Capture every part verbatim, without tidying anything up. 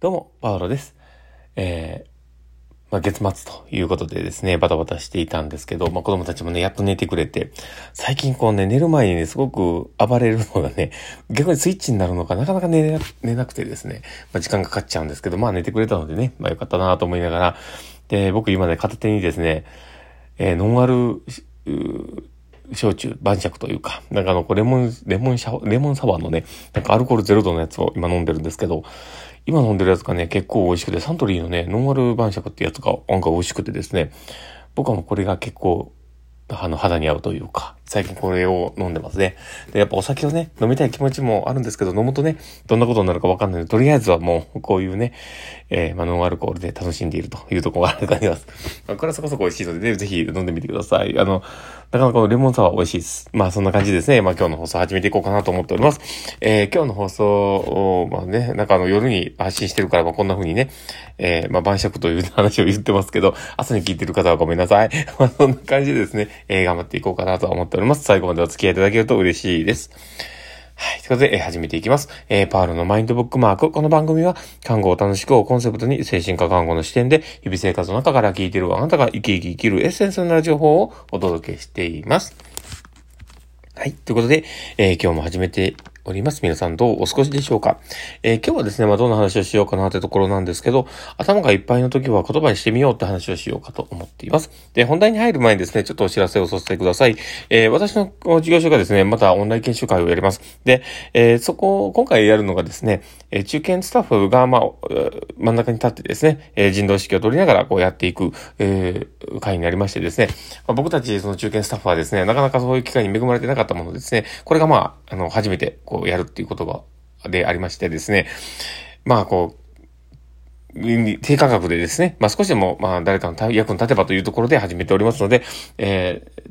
どうもパウロです、えーまあ、月末ということでですね、バタバタしていたんですけど、まあ、子供たちもね、やっと寝てくれて、最近こうね、寝る前にね、すごく暴れるのがね、逆にスイッチになるのか、なかなか寝な、寝なくてですね、まあ、時間かかっちゃうんですけど、まあ寝てくれたのでね、まあよかったなと思いながら、で、僕今ね、片手にですね、えー、ノンアル、焼酎、晩酌というか、なんかあの、レモン、レモンシャワー、レモンサワーのね、なんかアルコールゼロ度のやつを今飲んでるんですけど、今飲んでるやつがね、結構美味しくて、サントリーのね、ノンアル晩酌ってやつが案外美味しくてですね、僕はもうこれが結構、あの、肌に合うというか、最近これを飲んでますね。で、やっぱお酒をね、飲みたい気持ちもあるんですけど、飲むとね、どんなことになるかわかんないので、とりあえずはもう、こういうね、えー、まあ、ノンアルコールで楽しんでいるというところがあると思います。まあ、これはそこそこ美味しいので、ね、ぜひ飲んでみてください。あの、なかなかレモンサワー美味しいです。まあ、そんな感じですね。まあ、今日の放送始めていこうかなと思っております。えー、今日の放送を、まあね、なんかあの、夜に発信してるから、まあ、こんな風にね、えー、まあ、晩酌という話を言ってますけど、朝に聞いてる方はごめんなさい。まあ、そんな感じでですね。えー、頑張っていこうかなと思っております。最後までお付き合いいただけると嬉しいです。はい。ということで、えー、始めていきます。えー、パウロのマインドブックマーク。この番組は、看護を楽しくをコンセプトに、精神科看護の視点で、日々生活の中から聞いているあなたが生き生き生きるエッセンスになる情報をお届けしています。はい。ということで、えー、今日も始めております。皆さんどうお過ごしでしょうか。えー、今日はですね、まあ、どんな話をしようかなというところなんですけど、頭がいっぱいの時は言葉にしてみようって話をしようかと思っています。で、本題に入る前にですね、ちょっとお知らせをさせてください。えー、私の事業所がですね、またオンライン研修会をやります。で、えー、そこを今回やるのがですね、えー、中堅スタッフが、まあ、真ん中に立ってですね、えー、人道指揮を取りながらこうやっていく、えー、会になりましてですね、まあ、僕たちその中堅スタッフはですね、なかなかそういう機会に恵まれてなかったものですね、これがまあ、あの、初めて、こうやるっていうことでありましてですね、まあこう低価格でですね、まあ少しでもまあ誰かの役に立てばというところで始めておりますので、えー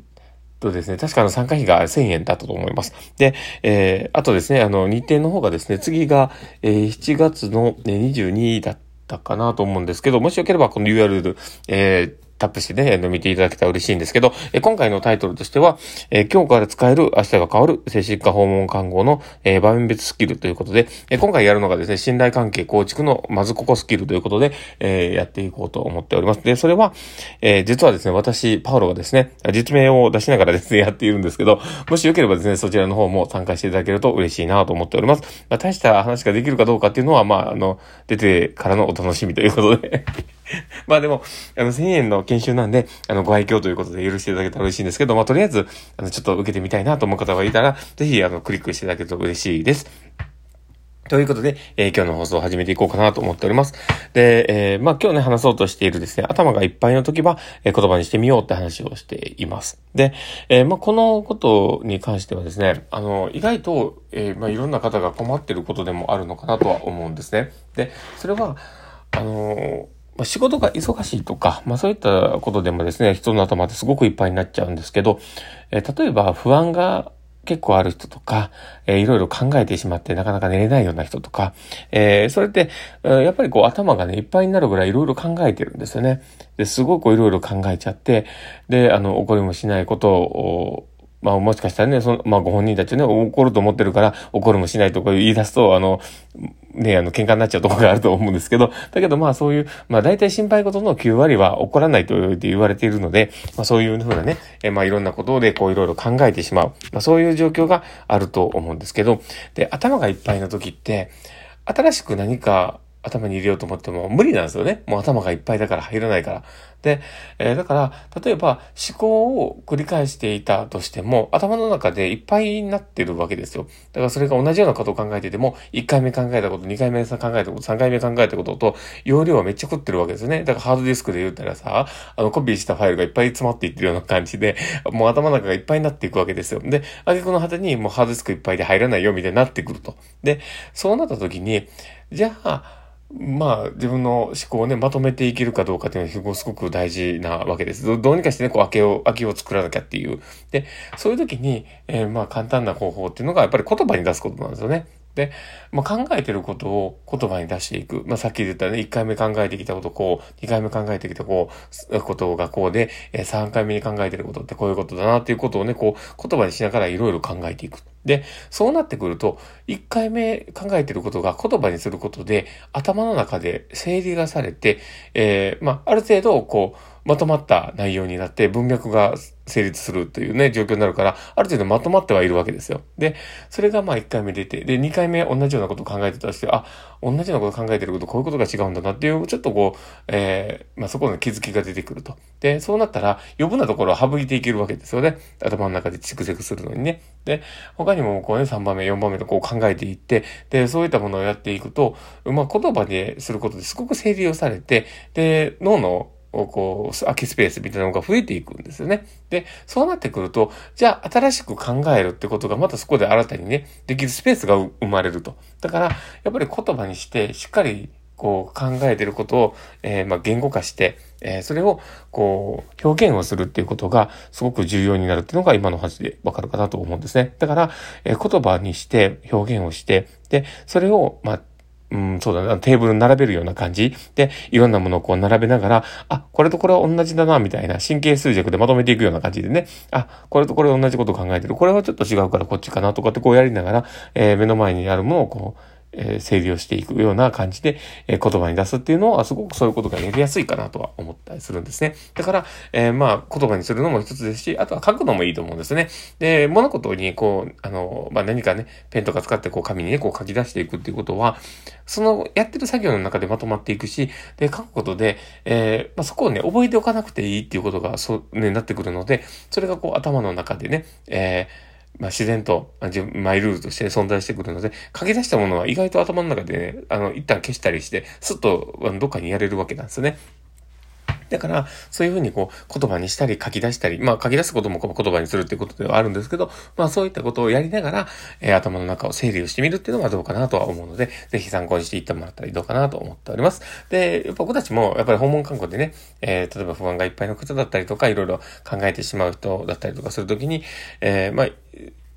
とですね、確かの参加費がせんえんだったと思います。で、えー、あとですね、あの日程の方がですね、次がしちがつのにじゅうにだったかなと思うんですけど、もしよければこの ユーアールエル、えータップしてね、見ていただけたら嬉しいんですけど、え今回のタイトルとしては、え今日から使える明日が変わる精神科訪問看護の、えー、場面別スキルということで、え今回やるのがですね、信頼関係構築のまずここスキルということで、えー、やっていこうと思っております。で、それは、えー、実はですね、私、パウロがですね、実名を出しながらですね、やっているんですけど、もしよければですね、そちらの方も参加していただけると嬉しいなと思っております。まあ、大した話ができるかどうかっていうのは、まあ、あの、出てからのお楽しみということで。まあでも、あの、せんえんの研修なんで、あの、ご愛嬌ということで許していただけたら嬉しいんですけど、まあ、とりあえず、あの、ちょっと受けてみたいなと思う方がいたら、ぜひ、あの、クリックしていただけると嬉しいです。ということで、えー、今日の放送を始めていこうかなと思っております。で、えー、まあ、今日ね、話そうとしているですね、頭がいっぱいの時は、えー、言葉にしてみようって話をしています。で、えー、まあ、このことに関してはですね、あの、意外と、えー、まあ、いろんな方が困っていることでもあるのかなとは思うんですね。で、それは、あのー、仕事が忙しいとか、まあそういったことでもですね、人の頭ってすごくいっぱいになっちゃうんですけど、えー、例えば不安が結構ある人とか、えー、いろいろ考えてしまってなかなか寝れないような人とか、えー、それって、えー、やっぱりこう頭がね、いっぱいになるぐらいいろいろ考えてるんですよね。で、すごくいろいろ考えちゃって、で、あの、怒りもしないことを、まあもしかしたらね、その、まあご本人たちね、怒ると思ってるから、怒るもしないとか言い出すと、あの、ね、あの、喧嘩になっちゃうところがあると思うんですけど、だけどまあそういう、まあ大体心配事のきゅうわりは怒らないと言われているので、まあそういうふうなね、えまあいろんなことでこういろいろ考えてしまう、まあそういう状況があると思うんですけど、で、頭がいっぱいの時って、新しく何か、頭に入れようと思っても無理なんですよね。もう頭がいっぱいだから入らないから。で、えー、だから、例えば思考を繰り返していたとしても、頭の中でいっぱいになってるわけですよ。だからそれが同じようなことを考えてても、いっかいめ考えたこと、にかいめ考えたこと、さんかいめ考えたことと、容量はめっちゃ食ってるわけですよね。だからハードディスクで言ったらさ、あのコピーしたファイルがいっぱい詰まっていってるような感じで、もう頭の中がいっぱいになっていくわけですよ。で、挙句の果てにもうハードディスクいっぱいで入らないよみたいになってくると。で、そうなった時に、じゃあ、まあ、自分の思考をね、まとめていけるかどうかっていうのはすごく大事なわけです。ど, どうにかしてね、こう、空きを、空きを作らなきゃっていう。で、そういう時に、えー、まあ、簡単な方法っていうのが、やっぱり言葉に出すことなんですよね。で、まあ、考えてることを言葉に出していく。まあ、さっき言ったね、いっかいめ考えてきたことこう、にかいめ考えてきたこう、ことがこうで、さんかいめに考えてることってこういうことだなっていうことをね、こう、言葉にしながらいろいろ考えていく。で、そうなってくると、いっかいめ考えてることが言葉にすることで、頭の中で整理がされて、えー、まあ、ある程度、こう、まとまった内容になって文脈が成立するというね、状況になるから、ある程度まとまってはいるわけですよ。で、それがまあいっかいめ出て、で、にかいめ同じようなことを考えてたらして、あ、同じようなことを考えてること、こういうことが違うんだなっていう、ちょっとこう、えー、まあそこの気づきが出てくると。で、そうなったら、余分なところを省いていけるわけですよね。頭の中で蓄積するのにね。で、他にもこうね、さんばんめ、よんばんめとこう考えていって、で、そういったものをやっていくと、まあ言葉ですることですごく整理をされて、で、脳のをこう空きスペースみたいなのが増えていくんですよね。で、そうなってくると、じゃあ新しく考えるってことがまたそこで新たにね、できるスペースが生まれると。だから、やっぱり言葉にして、しっかりこう考えてることを、えー、まあ言語化して、えー、それをこう表現をするっていうことがすごく重要になるっていうのが今の話でわかるかなと思うんですね。だから、えー、言葉にして表現をして、で、それをまあうん、そうだな、テーブル並べるような感じで、いろんなものをこう並べながら、あ、これとこれは同じだな、みたいな、神経衰弱でまとめていくような感じでね、あ、これとこれ同じことを考えてる、これはちょっと違うからこっちかな、とかってこうやりながら、えー、目の前にあるものをこう、えー、整理をしていくような感じで、えー、言葉に出すっていうのはすごくそういうことがやりやすいかなとは思ったりするんですね。だから、えー、まあ言葉にするのも一つですし、あとは書くのもいいと思うんですね。で、物事にこう、あの、まあ何かね、ペンとか使ってこう紙にね、こう書き出していくっていうことは、そのやってる作業の中でまとまっていくし、で、書くことで、えー、まあそこをね、覚えておかなくていいっていうことがそうね、なってくるので、それがこう頭の中でね、えーまあ、自然と、マイルールとして存在してくるので、書き出したものは意外と頭の中でね、あの、一旦消したりして、すっとどっかにやれるわけなんですよね。だから、そういうふうにこう、言葉にしたり書き出したり、まあ書き出すことも言葉にするっていうことではあるんですけど、まあそういったことをやりながら、えー、頭の中を整理をしてみるっていうのがどうかなとは思うので、ぜひ参考にしていってもらったらどうかなと思っております。で、僕たちもやっぱり訪問看護でね、えー、例えば不安がいっぱいの方だったりとか、いろいろ考えてしまう人だったりとかするときに、えー、まあ、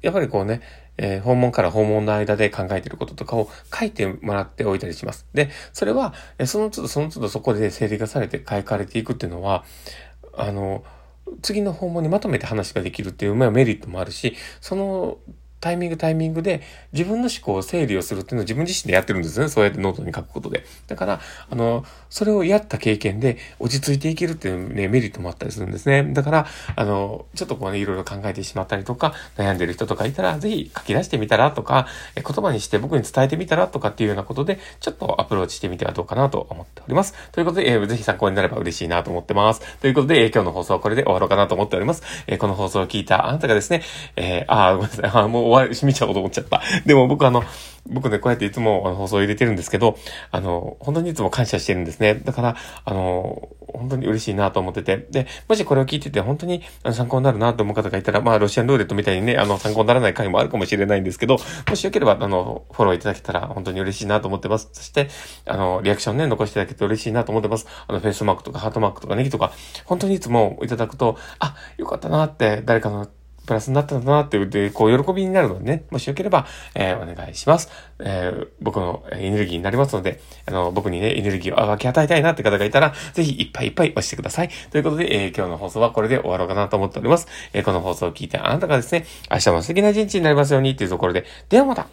やっぱりこうね、えー、訪問から訪問の間で考えていることとかを書いてもらっておいたりします。で、それは、その都度その都度そこで整理がされて書かれていくっていうのは、あの、次の訪問にまとめて話ができるっていうメリットもあるし、その、タイミングタイミングで自分の思考を整理をするっていうのを自分自身でやってるんですね。そうやってノートに書くことで。だから、あの、それをやった経験で落ち着いていけるっていうね、メリットもあったりするんですね。だから、あの、ちょっとこうね、いろいろ考えてしまったりとか、悩んでる人とかいたら、ぜひ書き出してみたらとか、言葉にして僕に伝えてみたらとかっていうようなことで、ちょっとアプローチしてみてはどうかなと思っております。ということで、えー、ぜひ参考になれば嬉しいなと思ってます。ということで、えー、今日の放送はこれで終わろうかなと思っております。えー、この放送を聞いたあなたがですね、えー、あー、ごめんなさい。あー、もう終わりしみちゃおうと思っちゃった。でも僕あの、僕ね、こうやっていつもあの放送を入れてるんですけど、あの、本当にいつも感謝してるんですね。だから、あの、本当に嬉しいなと思ってて。で、もしこれを聞いてて本当に参考になるなと思う方がいたら、まあ、ロシアンルーレットみたいにね、あの、参考にならない回もあるかもしれないんですけど、もしよければ、あの、フォローいただけたら本当に嬉しいなと思ってます。そして、あの、リアクションね、残していただけて嬉しいなと思ってます。あの、フェイスマークとかハートマークとかネギとか、本当にいつもいただくと、あ、よかったなって、誰かの、プラスになったんだなっていうで、こう喜びになるのでね、もしよければ、えー、お願いします、えー。僕のエネルギーになりますので、あの、僕にね、エネルギーを分け与えたいなって方がいたら、ぜひいっぱいいっぱい押してください。ということで、えー、今日の放送はこれで終わろうかなと思っております。えー、この放送を聞いてあなたがですね、明日も素敵な一日になりますようにっていうところで、ではまた。